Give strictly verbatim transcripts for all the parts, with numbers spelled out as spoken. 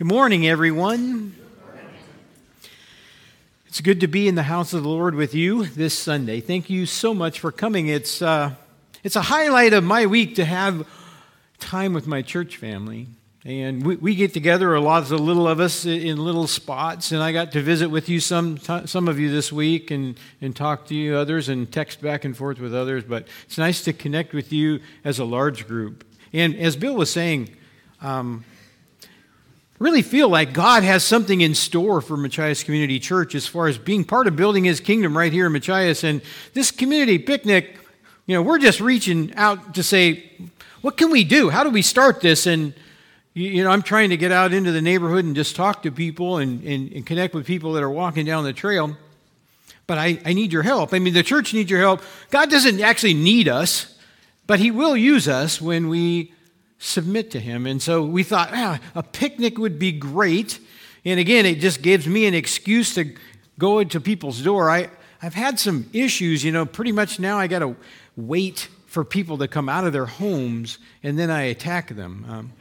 Good morning, everyone. It's good to be in the house of the Lord with you this Sunday. Thank you so much for coming. It's uh, it's a highlight of my week to have time with my church family. And we, we get together, a lot of the little of us, in little spots. And I got to visit with you, some some of you this week, and, and talk to you others and text back and forth with others. But it's nice to connect with you as a large group. And as Bill was saying, um really feel like God has something in store for Machias Community Church as far as being part of building His kingdom right here in Machias. And this community picnic, you know, we're just reaching out to say, what can we do? How do we start this? And, you know, I'm trying to get out into the neighborhood and just talk to people and, and, and connect with people that are walking down the trail. But I, I need your help. I mean, the church needs your help. God doesn't actually need us, but He will use us when we submit to Him. And so we thought, ah, a picnic would be great. And again, it just gives me an excuse to go into people's door. I, I've had some issues, you know, pretty much now I got to wait for people to come out of their homes and then I attack them. Um,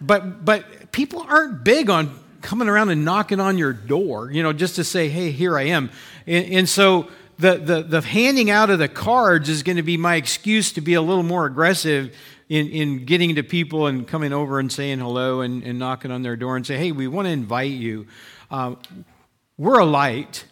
but but people aren't big on coming around and knocking on your door, you know, just to say, hey, here I am. And, and so the, the, the handing out of the cards is going to be my excuse to be a little more aggressive In, in getting to people and coming over and saying hello and, and knocking on their door and say, hey, we want to invite you. Uh, we're a light.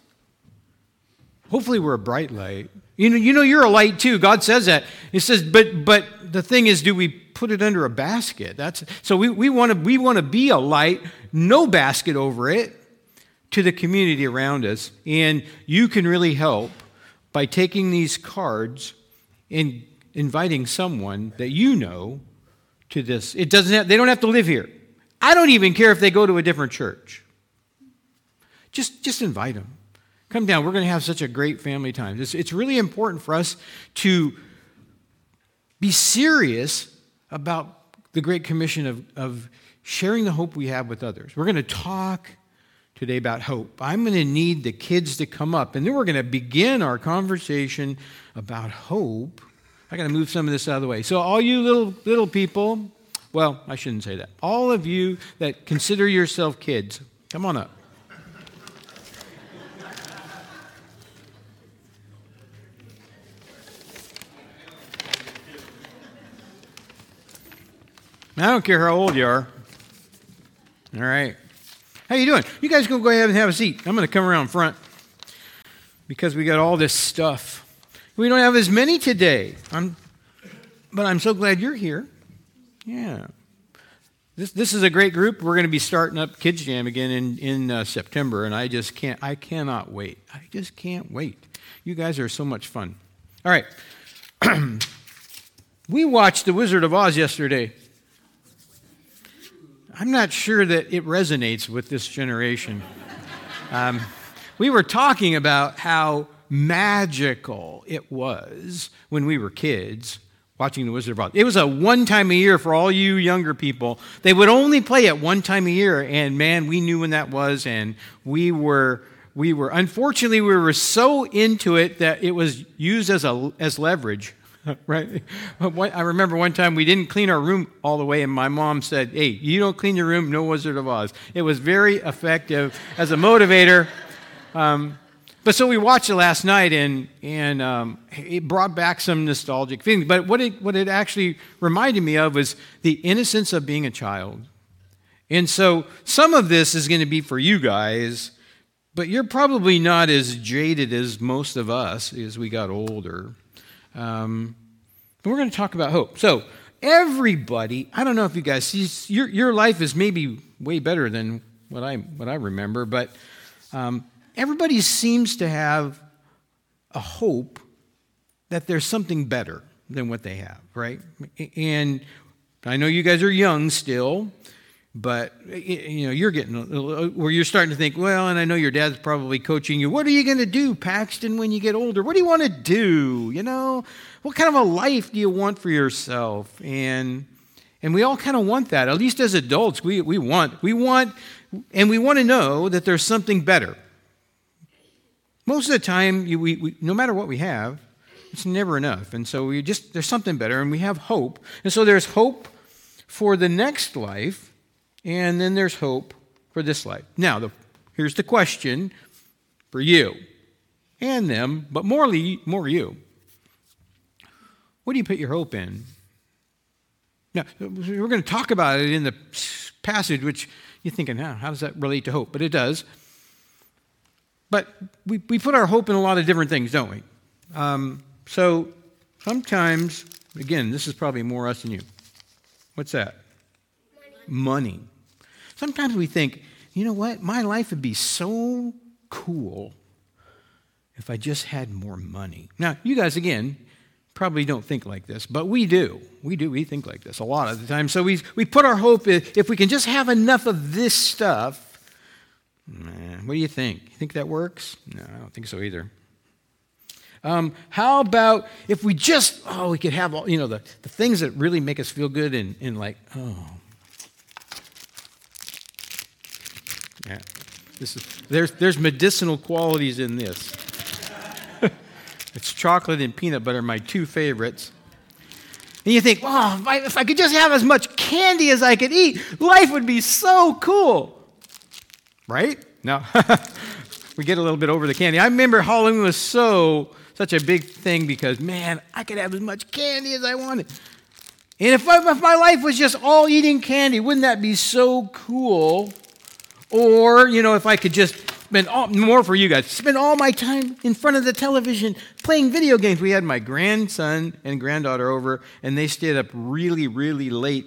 Hopefully we're a bright light. You know, you know you're a light too. God says that. He says, but but the thing is, do we put it under a basket? That's so we, we want to we want to be a light, no basket over it, to the community around us. And you can really help by taking these cards and inviting someone that you know to this. It doesn't have, they don't have to live here. I don't even care if they go to a different church. Just, just invite them. Come down. We're going to have such a great family time. It's, it's really important for us to be serious about the Great Commission of, of sharing the hope we have with others. We're going to talk today about hope. I'm going to need the kids to come up, and then we're going to begin our conversation about hope. I got to move some of this out of the way. So all you little little people, well, I shouldn't say that. All of you that consider yourself kids, come on up. I don't care how old you are. All right. How you doing? You guys go go ahead and have a seat. I'm going to come around front because we got all this stuff. We don't have as many today, I'm, but I'm so glad you're here. Yeah. This this is a great group. We're going to be starting up Kids Jam again in, in uh, September, and I just can't, I cannot wait. I just can't wait. You guys are so much fun. All right. We watched The Wizard of Oz yesterday. I'm not sure that it resonates with this generation. um, we were talking about how magical it was when we were kids watching The Wizard of Oz. It was a one time a year for all you younger people. They would only play it one time a year, and man, we knew when that was, and we were we were unfortunately we were so into it that it was used as a as leverage. Right? I remember one time we didn't clean our room all the way, and my mom said, "Hey, you don't clean your room, no Wizard of Oz." It was very effective as a motivator. Um, But so we watched it last night, and and um, it brought back some nostalgic feelings. But what it what it actually reminded me of was the innocence of being a child. And so some of this is going to be for you guys, but you're probably not as jaded as most of us as we got older. Um, and we're going to talk about hope. So everybody, I don't know if you guys see, your your life is maybe way better than what I what I remember, but. Um, Everybody seems to have a hope that there's something better than what they have, right? And I know you guys are young still, but you know you're getting where you're starting to think, well, and I know your dad's probably coaching you. What are you going to do, Paxton, when you get older? What do you want to do? You know, what kind of a life do you want for yourself? And and we all kind of want that. At least as adults, we we want we want and we want to know that there's something better. Most of the time, you, we, we, no matter what we have, it's never enough. And so we just there's something better, and we have hope. And so there's hope for the next life, and then there's hope for this life. Now, the, here's the question for you and them, but more, more you. What do you put your hope in? Now, we're going to talk about it in the passage, which you're thinking, oh, how does that relate to hope? But it does. But we, we put our hope in a lot of different things, don't we? Um, so sometimes, again, this is probably more us than you. What's that? Money. Money. Sometimes we think, you know what? My life would be so cool if I just had more money. Now, you guys, again, probably don't think like this, but we do. We do. We think like this a lot of the time. So we we put our hope in, if we can just have enough of this stuff. Nah, what do you think? You think that works? No, I don't think so either. Um, how about if we just, oh, we could have all, you know, the, the things that really make us feel good and, and like, oh. Yeah, this is, there's, there's medicinal qualities in this. It's chocolate and peanut butter, my two favorites. And you think, oh, if I, if I could just have as much candy as I could eat, life would be so cool. Right? No. We get a little bit over the candy. I remember Halloween was so, such a big thing because, man, I could have as much candy as I wanted. And if, I, if my life was just all eating candy, wouldn't that be so cool? Or, you know, if I could just spend all, more for you guys, spend all my time in front of the television playing video games. We had my grandson and granddaughter over, and they stayed up really, really late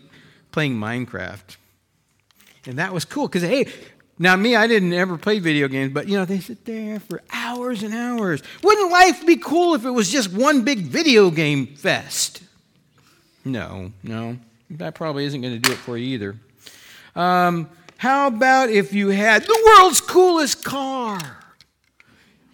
playing Minecraft. And that was cool because, hey, now, me, I didn't ever play video games, but, you know, they sit there for hours and hours. Wouldn't life be cool if it was just one big video game fest? No, no. That probably isn't going to do it for you either. Um, how about if you had the world's coolest car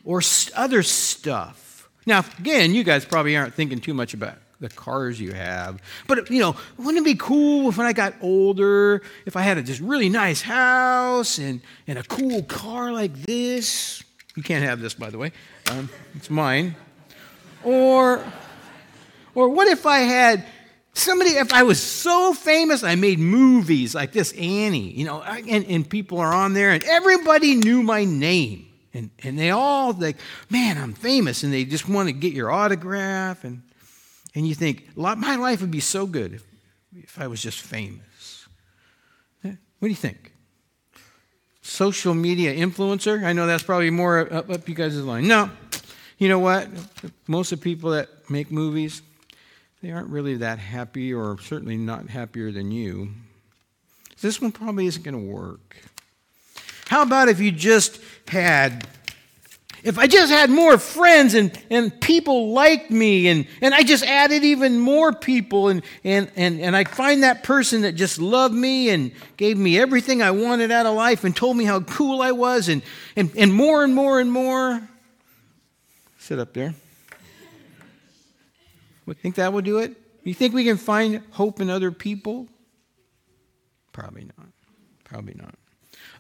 or other stuff? Now, again, you guys probably aren't thinking too much about it. The cars you have. But, you know, wouldn't it be cool if when I got older, if I had a just really nice house and, and a cool car like this? You can't have this, by the way. Um, it's mine. Or, or what if I had somebody, if I was so famous, I made movies like this, Annie, you know, and, and people are on there and everybody knew my name. And, and they all like, man, I'm famous. And they just want to get your autograph and And you think, my life would be so good if, if I was just famous. What do you think? Social media influencer? I know that's probably more up, up you guys' line. No. You know what? Most of the people that make movies, they aren't really that happy or certainly not happier than you. This one probably isn't going to work. How about if you just had... If I just had more friends and, and people liked me and, and I just added even more people and, and, and, and I find that person that just loved me and gave me everything I wanted out of life and told me how cool I was and, and, and more and more and more. Sit up there. We think that will do it? You think we can find hope in other people? Probably not. Probably not.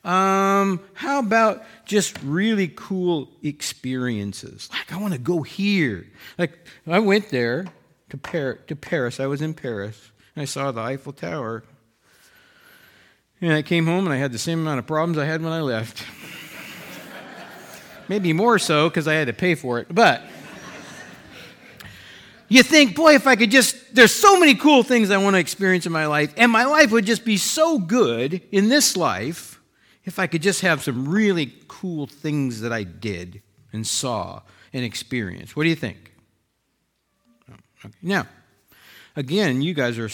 Um, how about just really cool experiences? Like, I want to go here. Like, I went there to, Par- to Paris. I was in Paris, and I saw the Eiffel Tower. And I came home, and I had the same amount of problems I had when I left. Maybe more so, because I had to pay for it. But you think, boy, if I could just, there's so many cool things I want to experience in my life, and my life would just be so good in this life. If I could just have some really cool things that I did and saw and experienced. What do you think? Now, again, you guys are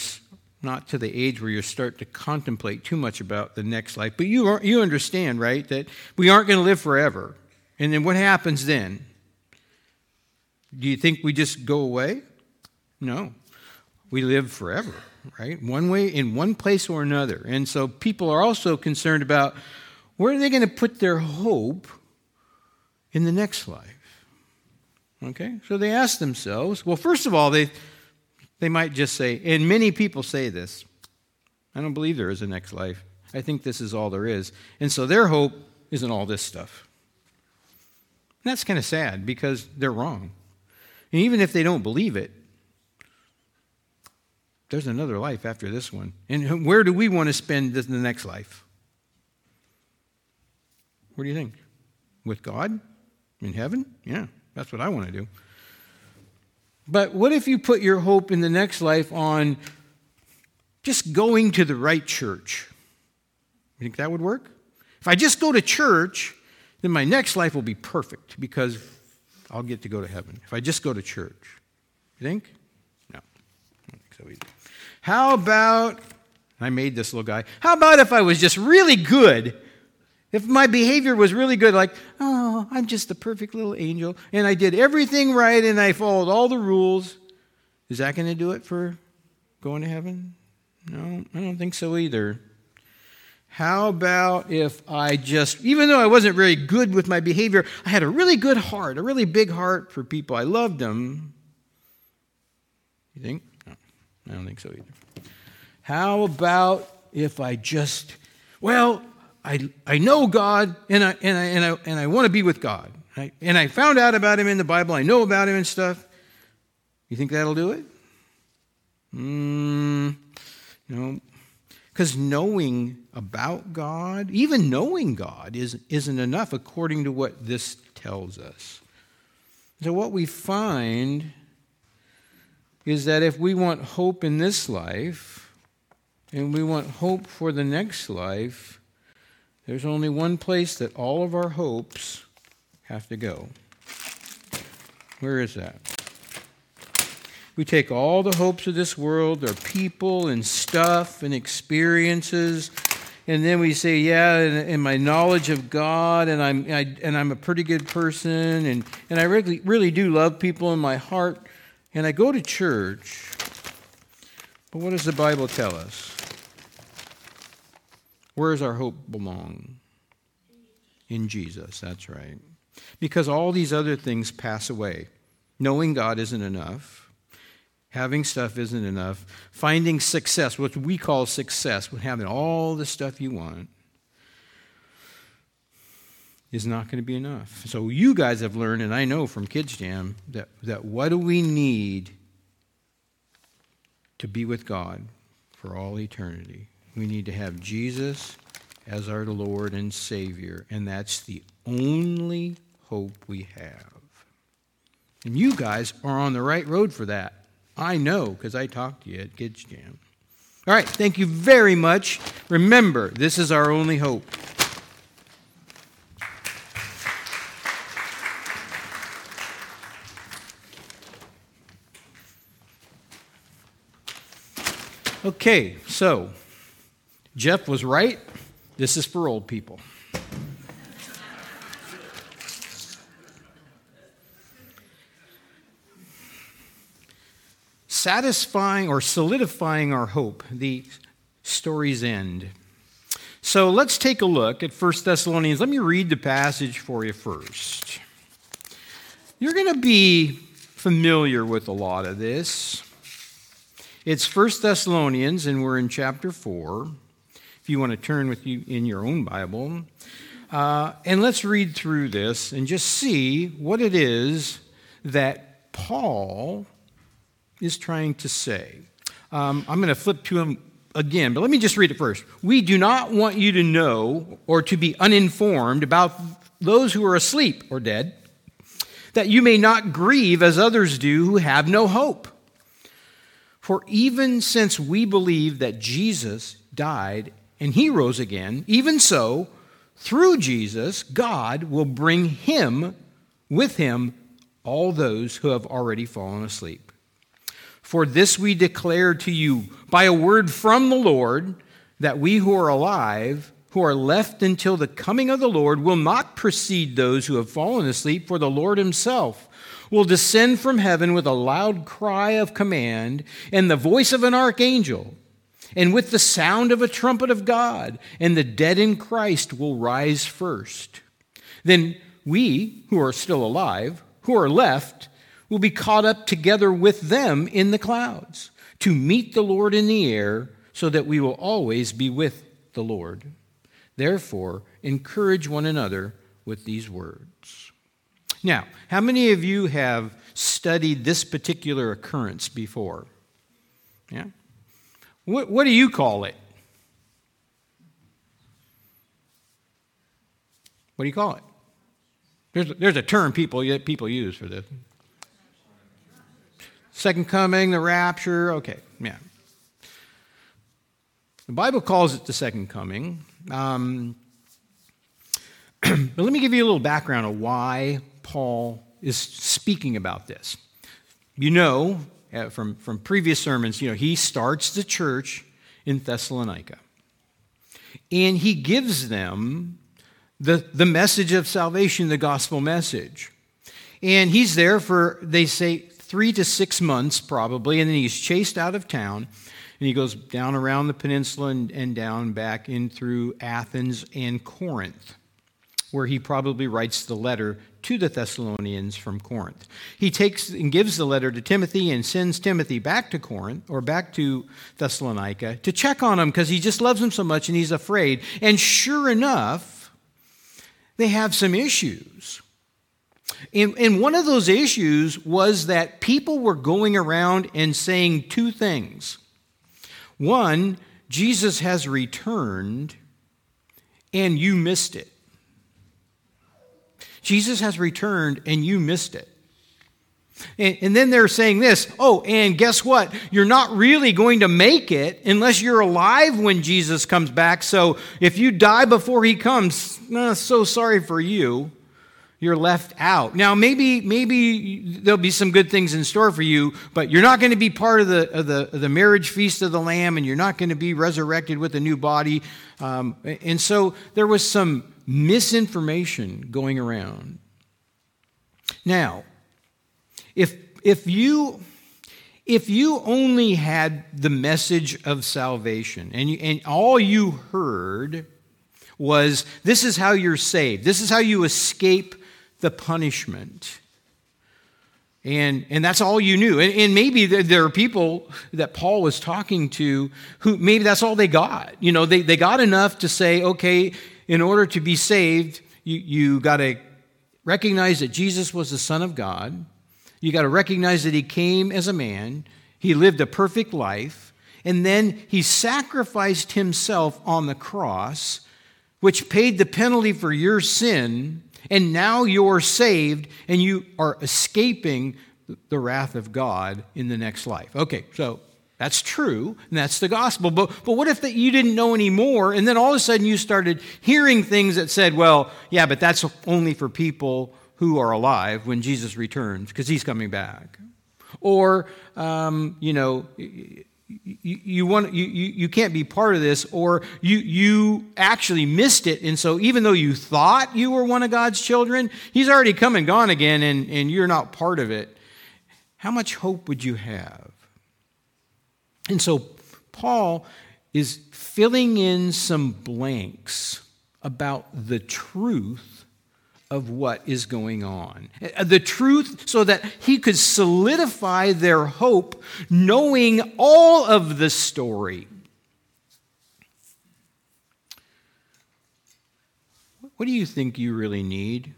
not to the age where you start to contemplate too much about the next life, but you are, you understand, right, that we aren't going to live forever. And then what happens then? Do you think we just go away? No. We live forever, right? One way, in one place or another. And so people are also concerned about, where are they going to put their hope in the next life? Okay? So they ask themselves, well, first of all, they they might just say, and many people say this, I don't believe there is a next life. I think this is all there is. And so their hope isn't all this stuff. And that's kind of sad because they're wrong. And even if they don't believe it, There's another life after this one. And where do we want to spend the next life? What do you think? With God? In heaven? Yeah, that's what I want to do. But what if you put your hope in the next life on just going to the right church? You think that would work? If I just go to church, then my next life will be perfect because I'll get to go to heaven. If I just go to church. You think? No. I don't think so either. How about, I made this little guy, how about if I was just really good? If my behavior was really good, like, oh, I'm just the perfect little angel, and I did everything right, and I followed all the rules, is that going to do it for going to heaven? No, I don't think so either. How about if I just, even though I wasn't very good with my behavior, I had a really good heart, a really big heart for people. I loved them. You think? No, I don't think so either. How about if I just, well, I I know God, and I and I and I and I want to be with God. I, and I found out about him in the Bible. I know about him and stuff. You think that'll do it? Mm, you know, because knowing about God, even knowing God, is isn't enough, according to what this tells us. So what we find is that if we want hope in this life, and we want hope for the next life, there's only one place that all of our hopes have to go. Where is that? We take all the hopes of this world, their people and stuff and experiences, and then we say, yeah, and, and my knowledge of God, and I'm I, and I'm a pretty good person, and, and I really, really do love people in my heart, and I go to church. But what does the Bible tell us? Where does our hope belong? In Jesus, that's right. Because all these other things pass away. Knowing God isn't enough. Having stuff isn't enough. Finding success, what we call success, with having all the stuff you want, is not going to be enough. So you guys have learned, and I know from Kids Jam, that, that what do we need to be with God for all eternity? We need to have Jesus as our Lord and Savior, and that's the only hope we have. And you guys are on the right road for that. I know, because I talked to you at Kids Jam. All right, thank you very much. Remember, this is our only hope. Okay, so Jeff was right. This is for old people. Satisfying or solidifying our hope, the story's end. So let's take a look at First Thessalonians. Let me read the passage for you first. You're going to be familiar with a lot of this. It's First Thessalonians, and we're in chapter four. If you want to turn with you in your own Bible. Uh, and let's read through this and just see what it is that Paul is trying to say. Um, I'm going to flip to him again, but let me just read it first. We do not want you to know or to be uninformed about those who are asleep or dead, that you may not grieve as others do who have no hope. For even since we believe that Jesus died and he rose again, even so, through Jesus, God will bring him, with him, all those who have already fallen asleep. For this we declare to you by a word from the Lord, that we who are alive, who are left until the coming of the Lord, will not precede those who have fallen asleep, for the Lord himself will descend from heaven with a loud cry of command and the voice of an archangel, and with the sound of a trumpet of God, and the dead in Christ will rise first. Then we, who are still alive, who are left, will be caught up together with them in the clouds to meet the Lord in the air, so that we will always be with the Lord. Therefore, encourage one another with these words. Now, how many of you have studied this particular occurrence before? Yeah? What, what do you call it? What do you call it? There's there's a term people people use for this. Second coming, the rapture. Okay, yeah. The Bible calls it the second coming. Um, but let me give you a little background of why Paul is speaking about this. You know, from, from previous sermons, you know, he starts the church in Thessalonica. And he gives them the, the message of salvation, the gospel message. And he's there for, they say, three to six months probably, and then he's chased out of town. And he goes down around the peninsula and, and down back in through Athens and Corinth, where he probably writes the letter to the Thessalonians from Corinth. He takes and gives the letter to Timothy and sends Timothy back to Corinth, or back to Thessalonica, to check on him because he just loves him so much and he's afraid. And sure enough, they have some issues. And, and one of those issues was that people were going around and saying two things. One, Jesus has returned, and you missed it. Jesus has returned, and you missed it. And, and then they're saying this, oh, and guess what? You're not really going to make it unless you're alive when Jesus comes back, so if you die before he comes, oh, so sorry for you. You're left out. Now, maybe maybe there'll be some good things in store for you, but you're not going to be part of the of the, of the marriage feast of the Lamb, and you're not going to be resurrected with a new body. Um, and so there was some misinformation going around. Now, if if you if you only had the message of salvation, and you, and all you heard was this is how you're saved, this is how you escape the punishment. And, and that's all you knew. And, and maybe there are people that Paul was talking to who maybe that's all they got. You know, they, they got enough to say, okay, in order to be saved, you, you got to recognize that Jesus was the Son of God. You got to recognize that he came as a man. He lived a perfect life. And then he sacrificed himself on the cross, which paid the penalty for your sin. And now you're saved, and you are escaping the wrath of God in the next life. Okay, so that's true, and that's the gospel. But, but what if that you didn't know any more, and then all of a sudden you started hearing things that said, well, yeah, but that's only for people who are alive when Jesus returns, because he's coming back. Or, um, you know... You, you, want, you, you can't be part of this, or you, you actually missed it, and so even though you thought you were one of God's children, he's already come and gone again, and, and you're not part of it. How much hope would you have? And so Paul is filling in some blanks about the truth of what is going on. The truth, so that he could solidify their hope, knowing all of the story. What do you think you really need?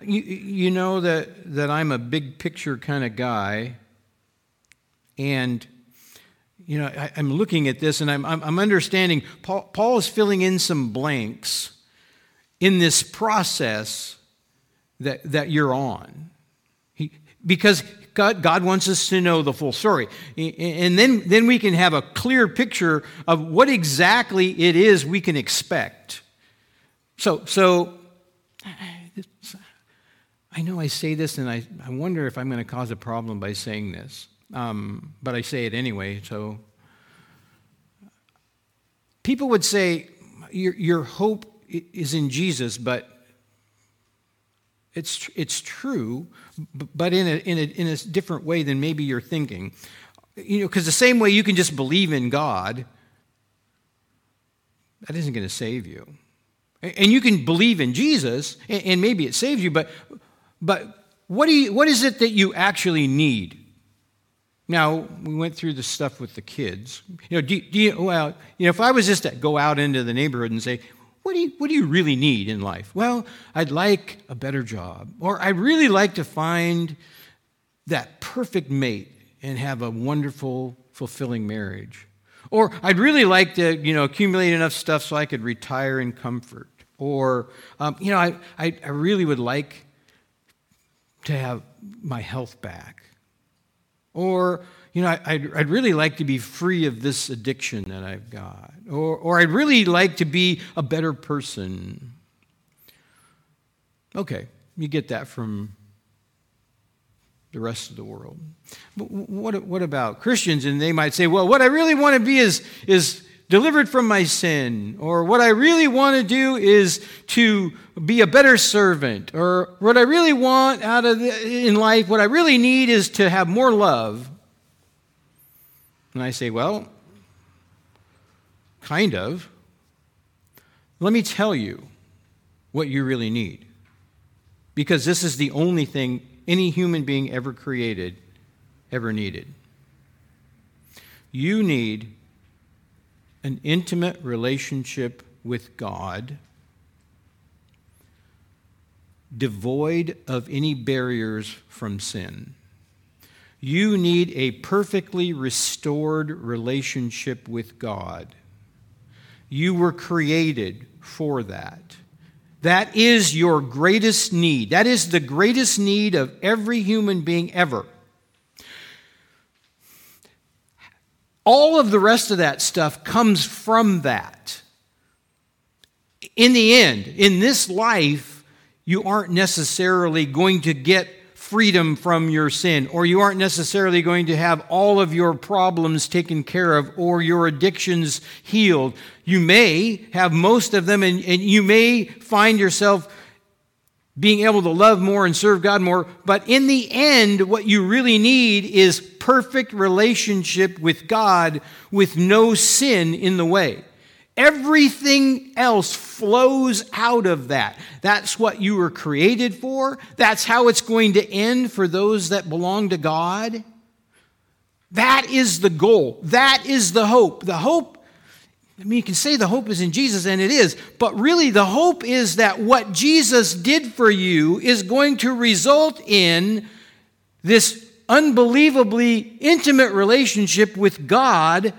You, you know that, that I'm a big picture kind of guy, and you know, I, I'm looking at this and I'm, I'm, I'm understanding Paul, Paul is filling in some blanks in this process that, that you're on. He, because God, God wants us to know the full story. And then, then we can have a clear picture of what exactly it is we can expect. So, so I know I say this and I, I wonder if I'm going to cause a problem by saying this. Um, but I say it anyway, so people would say, your, your hope is in Jesus, but it's it's true, but in a, in a, in a different way than maybe you're thinking. You know, because the same way you can just believe in God, that isn't going to save you. And you can believe in Jesus, and maybe it saves you, but but what do you, what is it that you actually need? Now, we went through the stuff with the kids. You know, do, do you, well, you know, if I was just to go out into the neighborhood and say, what do you, what do you really need in life? Well, I'd like a better job, or I really like to find that perfect mate and have a wonderful, fulfilling marriage. Or I'd really like to, you know, accumulate enough stuff so I could retire in comfort. Or, um, you know, I, I, I really would like to have my health back. Or, you know, I, I'd, I'd really like to be free of this addiction that I've got. Or, or I'd really like to be a better person. Okay, you get that from the rest of the world. But what, what about Christians? And they might say, well, what I really want to be is, is delivered from my sin. Or what I really want to do is to be a better servant. Or what I really want out of the, in life, what I really need is to have more love. And I say, well, kind of. Let me tell you what you really need. Because this is the only thing any human being ever created, ever needed. You need an intimate relationship with God, devoid of any barriers from sin. You need a perfectly restored relationship with God. You were created for that. That is your greatest need. That is the greatest need of every human being ever. All of the rest of that stuff comes from that. In the end, in this life, you aren't necessarily going to get freedom from your sin, or you aren't necessarily going to have all of your problems taken care of or your addictions healed. You may have most of them, and, and you may find yourself being able to love more and serve God more, but in the end, what you really need is perfect relationship with God with no sin in the way. Everything else flows out of that. That's what you were created for. That's how it's going to end for those that belong to God. That is the goal. That is the hope. The hope, I mean, you can say the hope is in Jesus, and it is, but really the hope is that what Jesus did for you is going to result in this unbelievably intimate relationship with God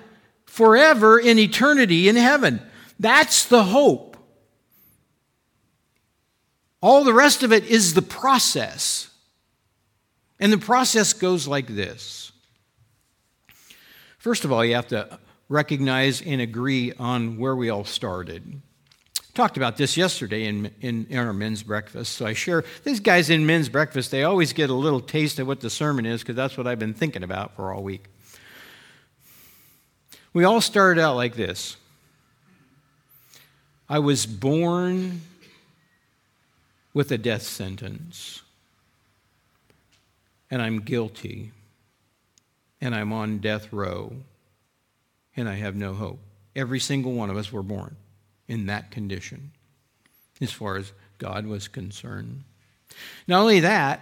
forever in eternity in heaven. That's the hope. All the rest of it is the process. And the process goes like this. First of all, you have to recognize and agree on where we all started. Talked about this yesterday in, in, in our men's breakfast. So I share, these guys in men's breakfast, they always get a little taste of what the sermon is because that's what I've been thinking about for all week. We all started out like this. I was born with a death sentence, and I'm guilty, and I'm on death row, and I have no hope. Every single one of us were born in that condition, as far as God was concerned. Not only that,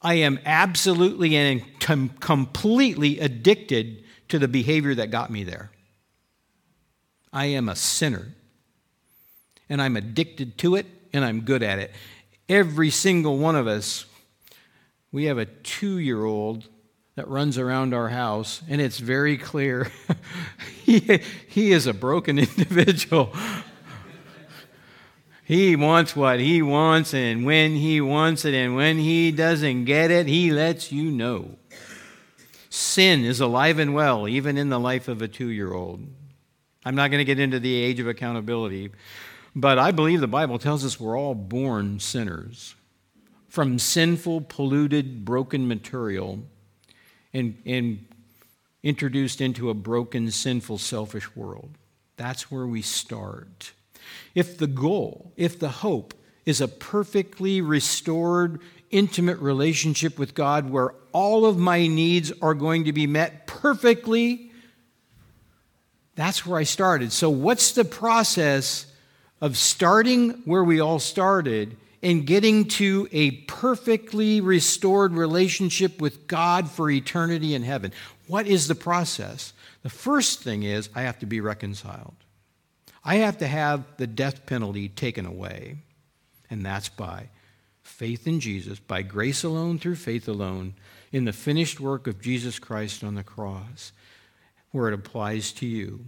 I am absolutely and completely addicted to the behavior that got me there. I am a sinner, and I'm addicted to it, and I'm good at it. Every single one of us, we have a two-year-old that runs around our house, and it's very clear he, he is a broken individual. He wants what he wants, and when he wants it, and when he doesn't get it, he lets you know. Sin is alive and well, even in the life of a two-year-old. I'm not going to get into the age of accountability, but I believe the Bible tells us we're all born sinners from sinful, polluted, broken material and, and introduced into a broken, sinful, selfish world. That's where we start. If the goal, if the hope is a perfectly restored, intimate relationship with God where all of my needs are going to be met perfectly, that's where I started. So what's the process of starting where we all started and getting to a perfectly restored relationship with God for eternity in heaven? What is the process? The first thing is I have to be reconciled. I have to have the death penalty taken away, and that's by faith in Jesus, by grace alone, through faith alone, in the finished work of Jesus Christ on the cross, where it applies to you.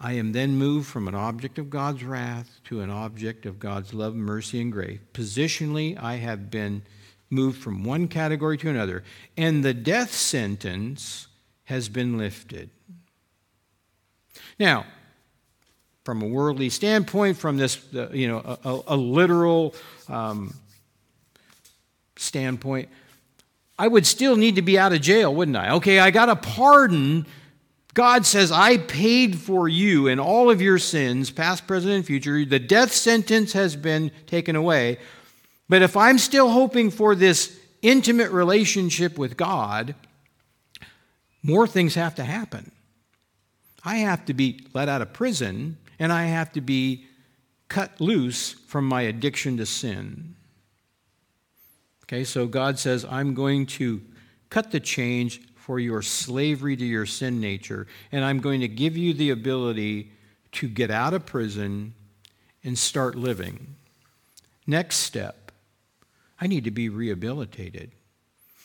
I am then moved from an object of God's wrath to an object of God's love, mercy, and grace. Positionally, I have been moved from one category to another, and the death sentence has been lifted. Now, from a worldly standpoint, from this, you know, a, a, a literal um, standpoint, I would still need to be out of jail, wouldn't I? Okay, I got a pardon. God says, I paid for you and all of your sins, past, present, and future. The death sentence has been taken away. But if I'm still hoping for this intimate relationship with God, more things have to happen. I have to be let out of prison, and I have to be cut loose from my addiction to sin. Okay, so God says, I'm going to cut the chains for your slavery to your sin nature, and I'm going to give you the ability to get out of prison and start living. Next step, I need to be rehabilitated.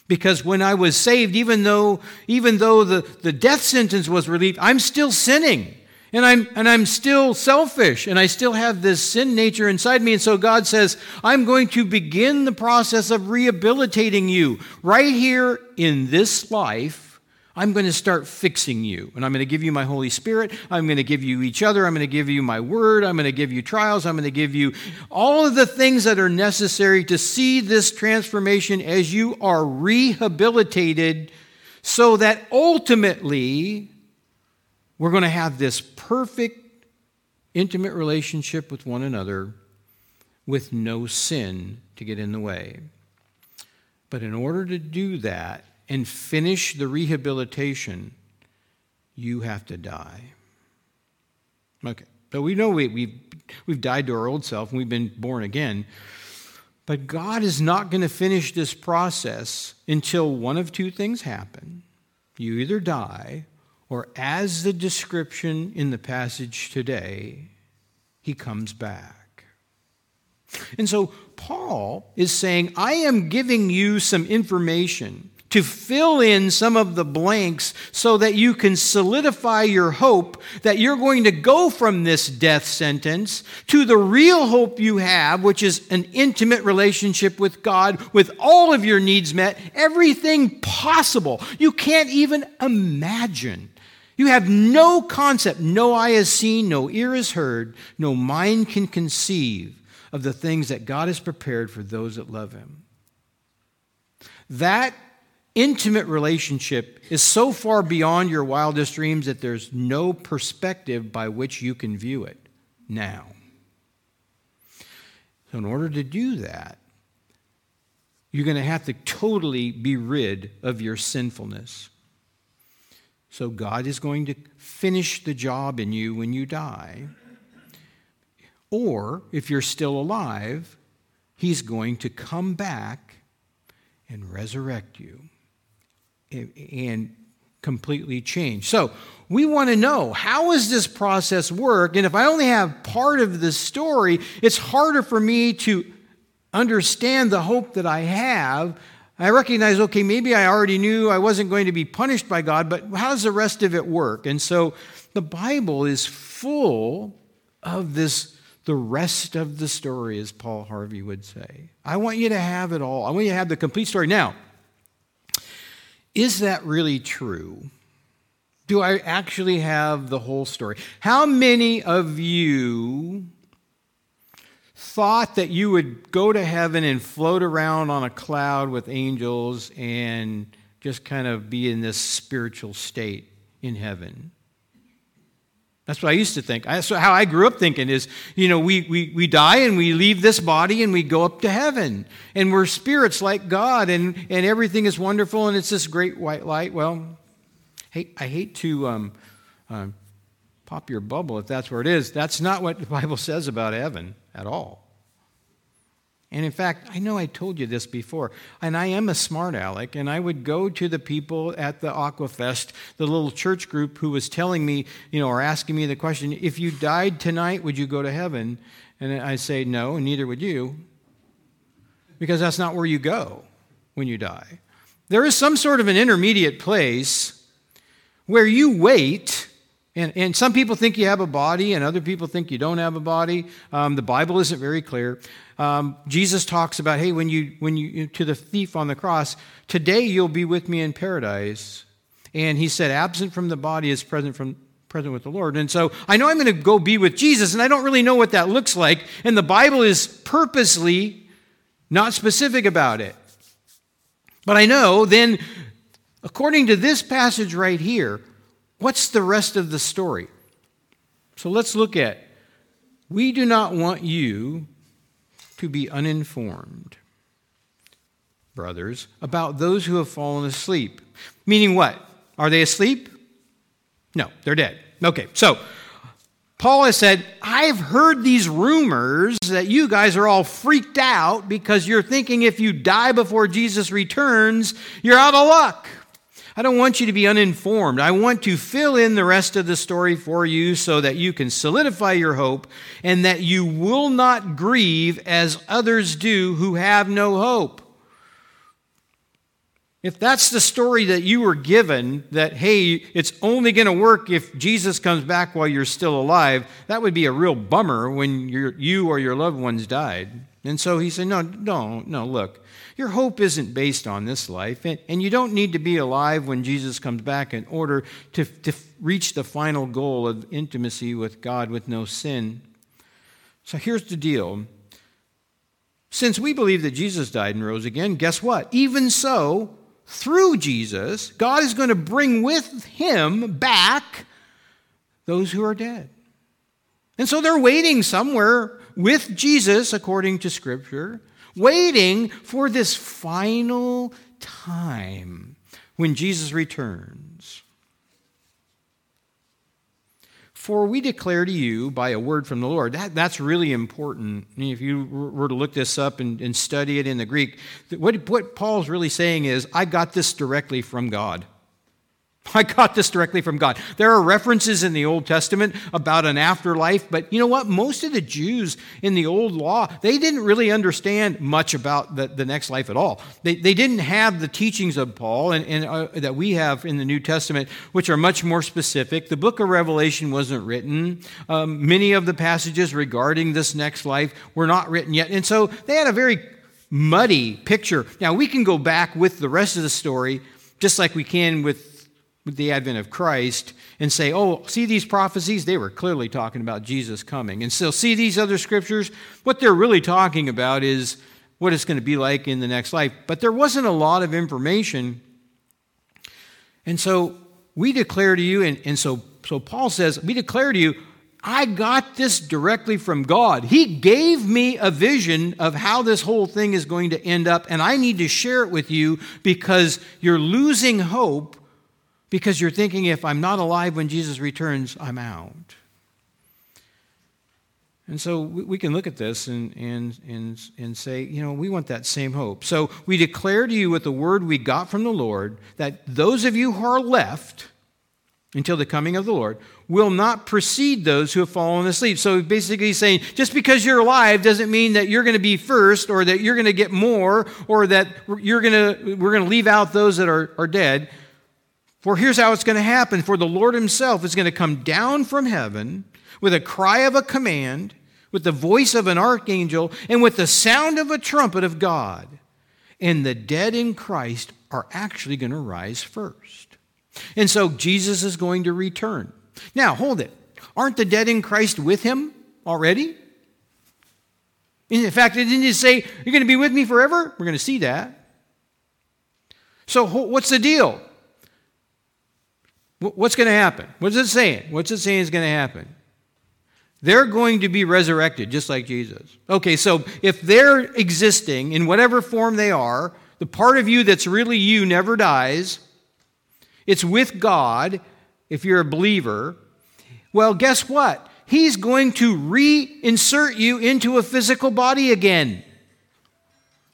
Because when I was saved, even though even though the, the death sentence was relieved, I'm still sinning. And I'm and I'm still selfish, and I still have this sin nature inside me. And so God says, I'm going to begin the process of rehabilitating you. Right here in this life, I'm going to start fixing you. And I'm going to give you my Holy Spirit. I'm going to give you each other. I'm going to give you my word. I'm going to give you trials. I'm going to give you all of the things that are necessary to see this transformation as you are rehabilitated, so that ultimately we're going to have this perfect, intimate relationship with one another with no sin to get in the way. But in order to do that and finish the rehabilitation, you have to die. Okay, so we know we, we've, we've died to our old self and we've been born again. But God is not going to finish this process until one of two things happen. You either die, or as the description in the passage today, he comes back. And so Paul is saying, I am giving you some information to fill in some of the blanks so that you can solidify your hope that you're going to go from this death sentence to the real hope you have, which is an intimate relationship with God with all of your needs met, everything possible. You can't even imagine. You have no concept. No eye has seen, no ear has heard, no mind can conceive of the things that God has prepared for those that love him. That intimate relationship is so far beyond your wildest dreams that there's no perspective by which you can view it now. So in order to do that, you're going to have to totally be rid of your sinfulness. So God is going to finish the job in you when you die. Or if you're still alive, he's going to come back and resurrect you and completely change. So we want to know, how does this process work? And if I only have part of the story, it's harder for me to understand the hope that I have. I recognize, okay, maybe I already knew I wasn't going to be punished by God, but how does the rest of it work? And so the Bible is full of this, the rest of the story, as Paul Harvey would say. I want you to have it all. I want you to have the complete story. Now, is that really true? Do I actually have the whole story? How many of you thought that you would go to heaven and float around on a cloud with angels and just kind of be in this spiritual state in heaven? That's what I used to think. That's how I grew up thinking is, you know, we, we, we die and we leave this body and we go up to heaven. And we're spirits like God, and, and everything is wonderful, and it's this great white light. Well, hey, I hate to um, uh, pop your bubble if that's where it is. That's not what the Bible says about heaven at all. And in fact, I know I told you this before, and I am a smart aleck, and I would go to the people at the Aquafest, the little church group who was telling me, you know, or asking me the question, if you died tonight, would you go to heaven? And I say, no, and neither would you, because that's not where you go when you die. There is some sort of an intermediate place where you wait, and, and some people think you have a body, and other people think you don't have a body. Um, the Bible isn't very clear. Um, Jesus talks about, hey, when you when you to the thief on the cross, today you'll be with me in paradise. And he said, absent from the body is present from present with the Lord. And so I know I'm going to go be with Jesus, and I don't really know what that looks like. And the Bible is purposely not specific about it. But I know then, according to this passage right here, what's the rest of the story? So let's look at, we do not want you to be uninformed, brothers, about those who have fallen asleep. Meaning what? Are they asleep? No, they're dead. Okay, so Paul has said, I've heard these rumors that you guys are all freaked out because you're thinking if you die before Jesus returns, you're out of luck. I don't want you to be uninformed. I want to fill in the rest of the story for you so that you can solidify your hope and that you will not grieve as others do who have no hope. If that's the story that you were given, that, hey, it's only going to work if Jesus comes back while you're still alive, that would be a real bummer when you're, you or your loved ones died. And so he said, no, no, no, look, your hope isn't based on this life, and, and you don't need to be alive when Jesus comes back in order to, to reach the final goal of intimacy with God with no sin. So here's the deal. Since we believe that Jesus died and rose again, guess what? Even so, through Jesus, God is going to bring with him back those who are dead. And so they're waiting somewhere with Jesus, according to Scripture, waiting for this final time when Jesus returns. For we declare to you by a word from the Lord. That, that's really important. I mean, if you were to look this up and, and study it in the Greek, what, what Paul's really saying is, I got this directly from God. I got this directly from God. There are references in the Old Testament about an afterlife, but you know what? Most of the Jews in the old law, they didn't really understand much about the, the next life at all. They, they didn't have the teachings of Paul and, and uh, that we have in the New Testament, which are much more specific. The book of Revelation wasn't written. Um, many of the passages regarding this next life were not written yet. And so they had a very muddy picture. Now, we can go back with the rest of the story, just like we can with with the advent of Christ, and say, oh, see these prophecies? They were clearly talking about Jesus coming. And so see these other scriptures? What they're really talking about is what it's going to be like in the next life. But there wasn't a lot of information. And so we declare to you, and, and so, so Paul says, we declare to you, I got this directly from God. He gave me a vision of how this whole thing is going to end up, and I need to share it with you because you're losing hope because you're thinking, if I'm not alive when Jesus returns, I'm out. And so we can look at this and, and, and, and say, you know, we want that same hope. So we declare to you with the word we got from the Lord that those of you who are left until the coming of the Lord will not precede those who have fallen asleep. So basically saying, just because you're alive doesn't mean that you're going to be first or that you're going to get more or that you're going to, we're going to leave out those that are, are dead. For here's how it's going to happen. For the Lord himself is going to come down from heaven with a cry of a command, with the voice of an archangel, and with the sound of a trumpet of God. And the dead in Christ are actually going to rise first. And so Jesus is going to return. Now, hold it. Aren't the dead in Christ with him already? In fact, it didn't just say, you're going to be with me forever? We're going to see that. So what's the deal? What's going to happen? What's it saying? What's it saying is going to happen? They're going to be resurrected, just like Jesus. Okay, so if they're existing in whatever form they are, the part of you that's really you never dies. It's with God, if you're a believer. Well, guess what? He's going to reinsert you into a physical body again.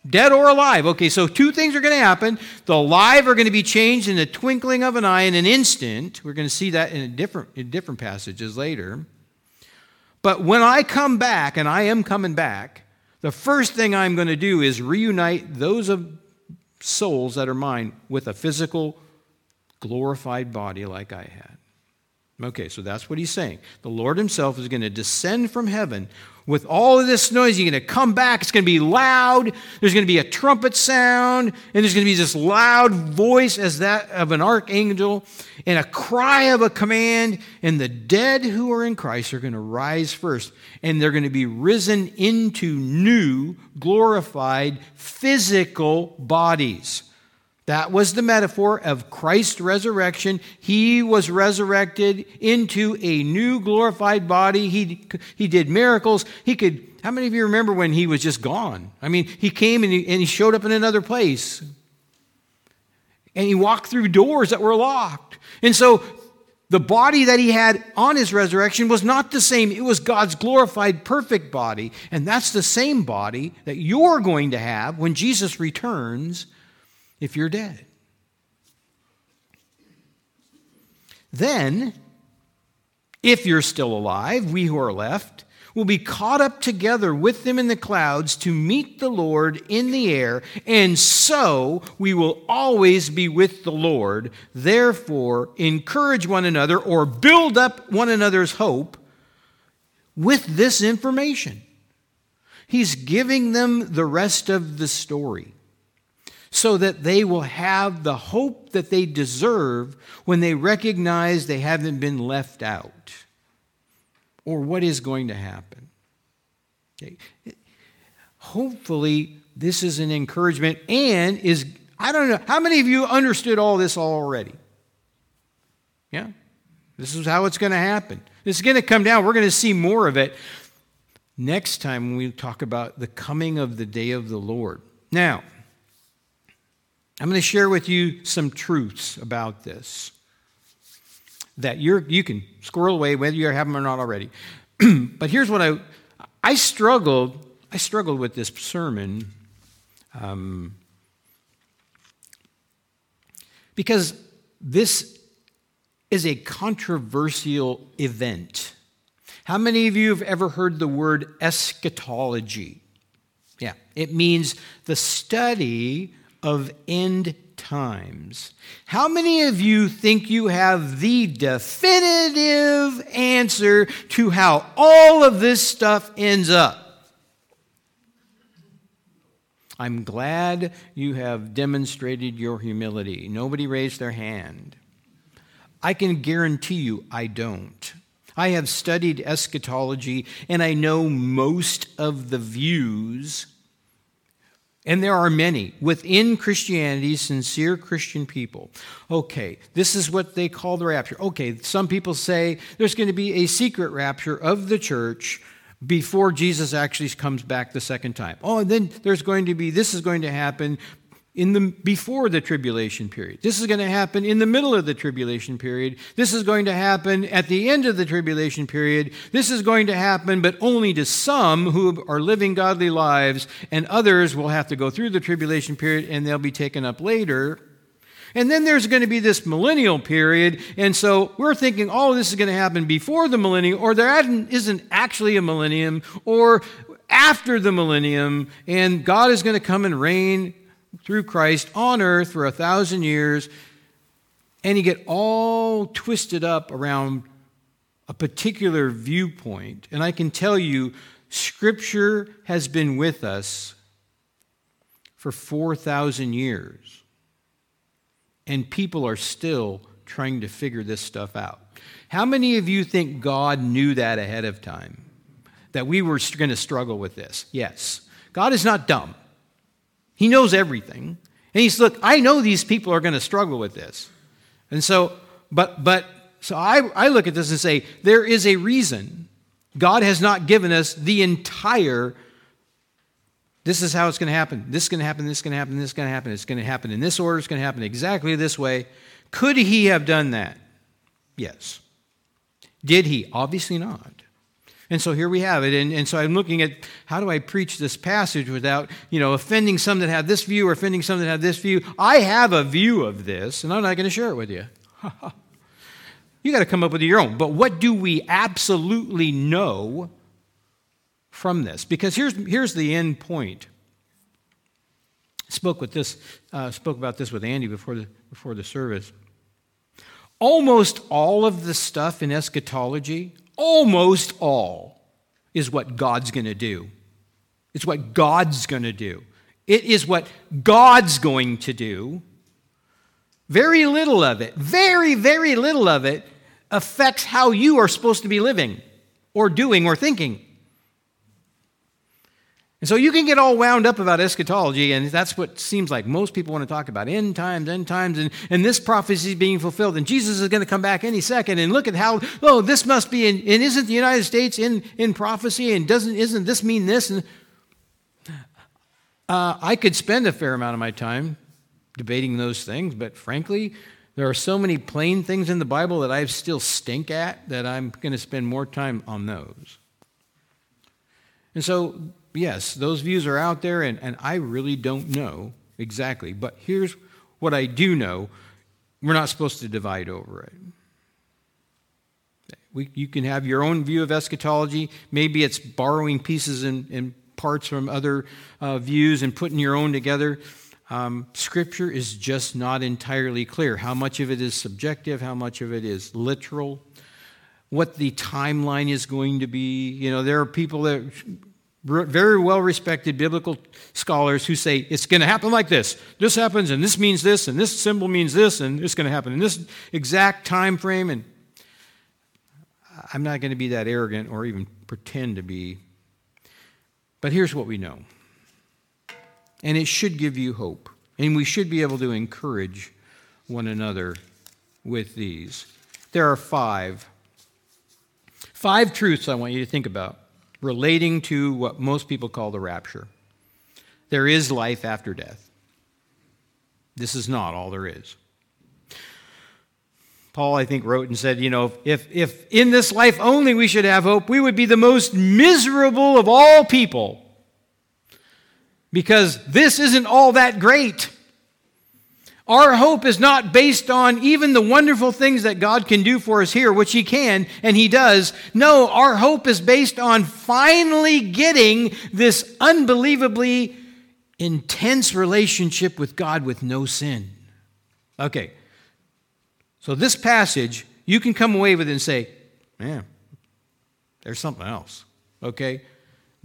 Dead or alive. Okay, so two things are going to happen. The alive are going to be changed in the twinkling of an eye in an instant. We're going to see that in, a different, in different passages later. But when I come back, and I am coming back, the first thing I'm going to do is reunite those of souls that are mine with a physical, glorified body like I had. Okay, so that's what he's saying. The Lord himself is going to descend from heaven with all of this noise. He's going to come back. It's going to be loud. There's going to be a trumpet sound, and there's going to be this loud voice as that of an archangel and a cry of a command, and the dead who are in Christ are going to rise first, and they're going to be risen into new, glorified, physical bodies. That was the metaphor of Christ's resurrection. He was resurrected into a new glorified body. He, he did miracles. He could, how many of you remember when he was just gone? I mean, he came and he, and he showed up in another place. And he walked through doors that were locked. And so the body that he had on his resurrection was not the same. It was God's glorified, perfect body. And that's the same body that you're going to have when Jesus returns. If you're dead, then, if you're still alive, we who are left will be caught up together with them in the clouds to meet the Lord in the air, and so we will always be with the Lord. Therefore, encourage one another or build up one another's hope with this information. He's giving them the rest of the story, so that they will have the hope that they deserve when they recognize they haven't been left out or what is going to happen. Okay. Hopefully, this is an encouragement and is, I don't know, how many of you understood all this already? Yeah? This is how it's going to happen. This is going to come down. We're going to see more of it next time when we talk about the coming of the day of the Lord. Now, I'm going to share with you some truths about this that you're, you can squirrel away whether you have them or not already. But here's what I I struggled I struggled with this sermon um, because this is a controversial event. How many of you have ever heard the word eschatology? Yeah, it means the study of end times. How many of you think you have the definitive answer to how all of this stuff ends up? I'm glad you have demonstrated your humility. Nobody raised their hand. I can guarantee you I don't. I have studied eschatology, and I know most of the views. And there are many within Christianity, sincere Christian people. Okay, this is what they call the rapture. Okay, some people say there's going to be a secret rapture of the church before Jesus actually comes back the second time. Oh, and then there's going to be, this is going to happen in the before the tribulation period. This is going to happen in the middle of the tribulation period. This is going to happen at the end of the tribulation period. This is going to happen, but only to some who are living godly lives, and others will have to go through the tribulation period, and they'll be taken up later. And then there's going to be this millennial period, and so we're thinking, oh, this is going to happen before the millennium, or there isn't actually a millennium, or after the millennium, and God is going to come and reign through Christ on earth for a thousand years, and you get all twisted up around a particular viewpoint. And I can tell you, Scripture has been with us for four thousand years, and people are still trying to figure this stuff out. How many of you think God knew that ahead of time, that we were going to struggle with this? Yes. God is not dumb. He knows everything. And he's, look, I know these people are going to struggle with this. And so, but, but, so I, I look at this and say, there is a reason God has not given us the entire, this is how it's going to happen. This is going to happen, this is going to happen, this is going to happen. It's going to happen in this order. It's going to happen exactly this way. Could he have done that? Yes. Did he? Obviously not. And so here we have it. And, and so I'm looking at how do I preach this passage without, you know, offending some that have this view or offending some that have this view. I have a view of this, and I'm not going to share it with you. You got to come up with your own. But what do we absolutely know from this? Because here's, here's the end point. spoke with this, uh, spoke about this with Andy before the, before the service. Almost all of the stuff in eschatology, almost all, is what God's going to do. It's what God's going to do. It is what God's going to do. Very little of it, very, very little of it affects how you are supposed to be living or doing or thinking. And so you can get all wound up about eschatology, and that's what seems like most people want to talk about. End times, end times, and, and this prophecy is being fulfilled, and Jesus is going to come back any second, and look at how, oh, this must be, in, and isn't the United States in, in prophecy, and doesn't isn't this mean this? And uh, I could spend a fair amount of my time debating those things, but frankly, there are so many plain things in the Bible that I still stink at that I'm going to spend more time on those. And so, yes, those views are out there, and, and I really don't know exactly. But here's what I do know. We're not supposed to divide over it. We, you can have your own view of eschatology. Maybe it's borrowing pieces and, and parts from other uh, views and putting your own together. Um, scripture is just not entirely clear. How much of it is subjective? How much of it is literal? What the timeline is going to be. You know, there are people that... very well-respected biblical scholars who say it's going to happen like this. This happens, and this means this, and this symbol means this, and it's going to happen in this exact time frame. And I'm not going to be that arrogant or even pretend to be. But here's what we know. And it should give you hope. And we should be able to encourage one another with these. There are five. Five truths I want you to think about, relating to what most people call the rapture. There is life after death. This is not all there is. Paul, I think, wrote and said, you know, if, if in this life only we should have hope, we would be the most miserable of all people, because this isn't all that great. Our hope is not based on even the wonderful things that God can do for us here, which He can and He does. No, our hope is based on finally getting this unbelievably intense relationship with God with no sin. Okay, so this passage, you can come away with it and say, man, there's something else, okay?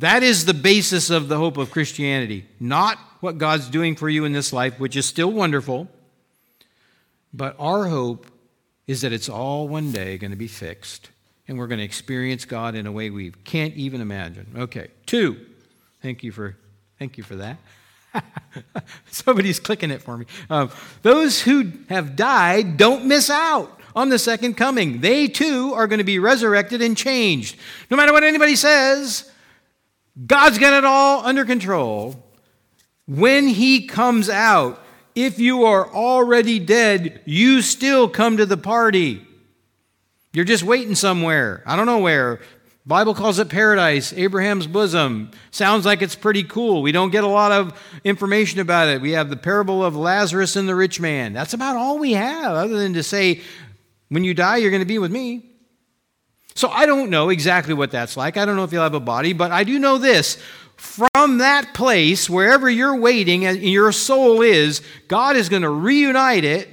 That is the basis of the hope of Christianity, not what God's doing for you in this life, which is still wonderful, but our hope is that it's all one day going to be fixed, and we're going to experience God in a way we can't even imagine. Okay, two. Thank you for, thank you for that. Somebody's clicking it for me. Um, those who have died don't miss out on the second coming. They too are going to be resurrected and changed. No matter what anybody says, God's got it all under control. When He comes out, if you are already dead, you still come to the party. You're just waiting somewhere. I don't know where. Bible calls it paradise, Abraham's bosom. Sounds like it's pretty cool. We don't get a lot of information about it. We have the parable of Lazarus and the rich man. That's about all we have, other than to say, when you die, you're going to be with me. So I don't know exactly what that's like. I don't know if you'll have a body, but I do know this. From that place, wherever you're waiting and your soul is, God is going to reunite it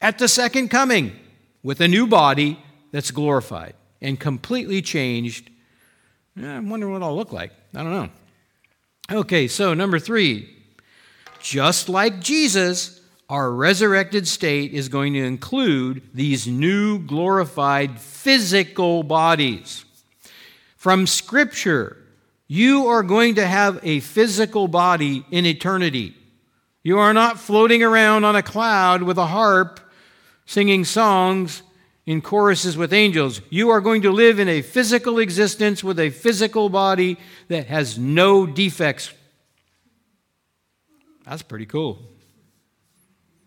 at the second coming with a new body that's glorified and completely changed. I wonder what I'll look like. I don't know. Okay, so number three, just like Jesus, our resurrected state is going to include these new glorified physical bodies. From Scripture, you are going to have a physical body in eternity. You are not floating around on a cloud with a harp singing songs in choruses with angels. You are going to live in a physical existence with a physical body that has no defects. That's pretty cool.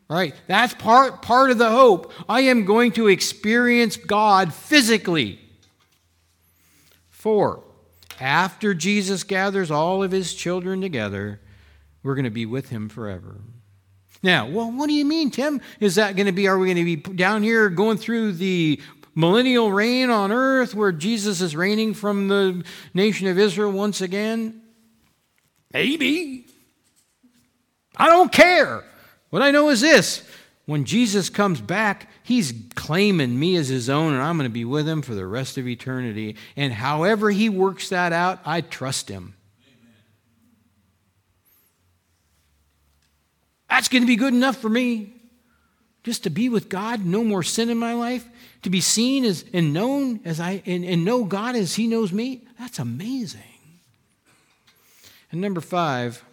All right, that's part, part of the hope. I am going to experience God physically. Four. After Jesus gathers all of His children together, we're going to be with Him forever. Now, well, what do you mean, Tim? Is that going to be, are we going to be down here going through the millennial reign on earth where Jesus is reigning from the nation of Israel once again? Maybe. I don't care. What I know is this. When Jesus comes back, he's claiming me as his own, and I'm going to be with him for the rest of eternity. And however he works that out, I trust him. Amen. That's going to be good enough for me. Just to be with God, no more sin in my life, to be seen as and known as I and, and know God as he knows me. That's amazing. And number five,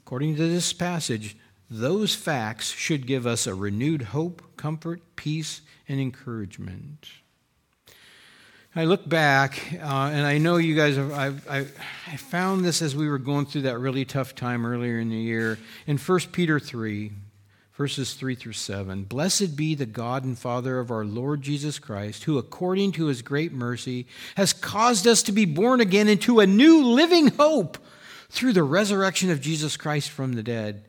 according to this passage, those facts should give us a renewed hope, comfort, peace, and encouragement. I look back, uh, and I know you guys have, I've, I, I found this as we were going through that really tough time earlier in the year. In First Peter three, verses three through seven, blessed be the God and Father of our Lord Jesus Christ, who according to his great mercy has caused us to be born again into a new living hope through the resurrection of Jesus Christ from the dead,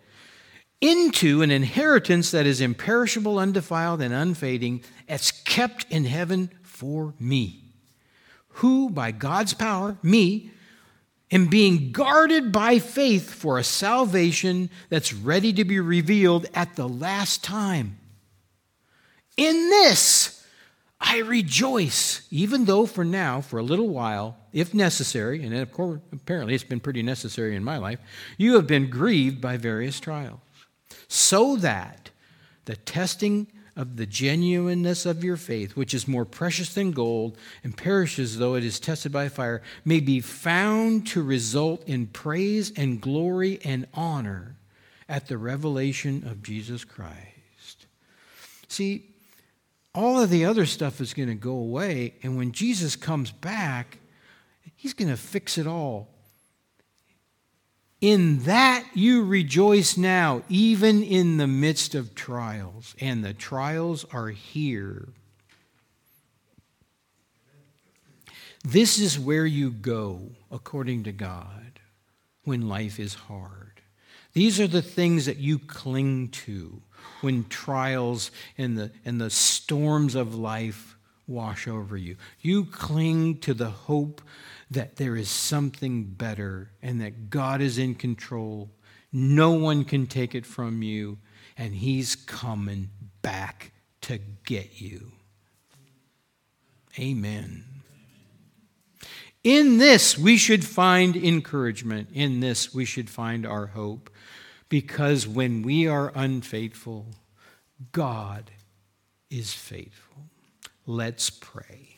into an inheritance that is imperishable, undefiled, and unfading, that's kept in heaven for me, who by God's power, me, am being guarded by faith for a salvation that's ready to be revealed at the last time. In this I rejoice, even though for now, for a little while, if necessary, and of course, apparently it's been pretty necessary in my life, you have been grieved by various trials, so that the testing of the genuineness of your faith, which is more precious than gold and perishes though it is tested by fire, may be found to result in praise and glory and honor at the revelation of Jesus Christ. See, all of the other stuff is going to go away, and when Jesus comes back, he's going to fix it all. In that you rejoice now, even in the midst of trials. And the trials are here. This is where you go, according to God, when life is hard. These are the things that you cling to when trials and the, and the storms of life wash over you. You cling to the hope that there is something better and that God is in control. No one can take it from you, and he's coming back to get you. Amen. In this, we should find encouragement. In this, we should find our hope, because when we are unfaithful, God is faithful. Let's pray.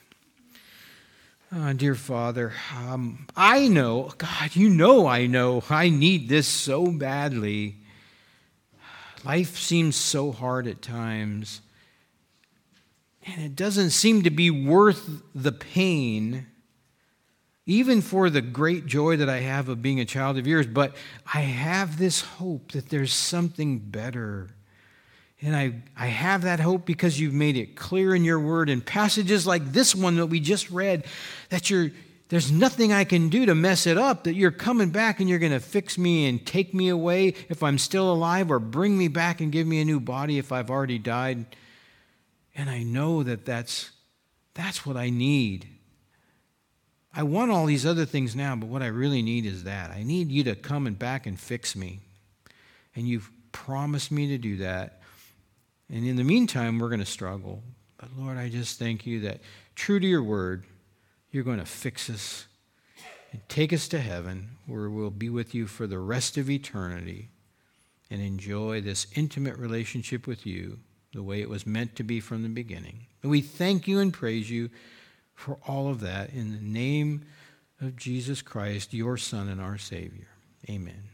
Oh, dear Father, um, I know, God, you know I know, I need this so badly. Life seems so hard at times, and it doesn't seem to be worth the pain, even for the great joy that I have of being a child of yours, but I have this hope that there's something better. And I, I have that hope because you've made it clear in your word and passages like this one that we just read, that you're, there's nothing I can do to mess it up, that you're coming back and you're going to fix me and take me away if I'm still alive, or bring me back and give me a new body if I've already died. And I know that that's, that's what I need. I want all these other things now, but what I really need is that. I need you to come and back and fix me. And you've promised me to do that. And in the meantime, we're going to struggle. But Lord, I just thank you that true to your word, you're going to fix us and take us to heaven, where we'll be with you for the rest of eternity and enjoy this intimate relationship with you the way it was meant to be from the beginning. And we thank you and praise you for all of that in the name of Jesus Christ, your Son and our Savior. Amen.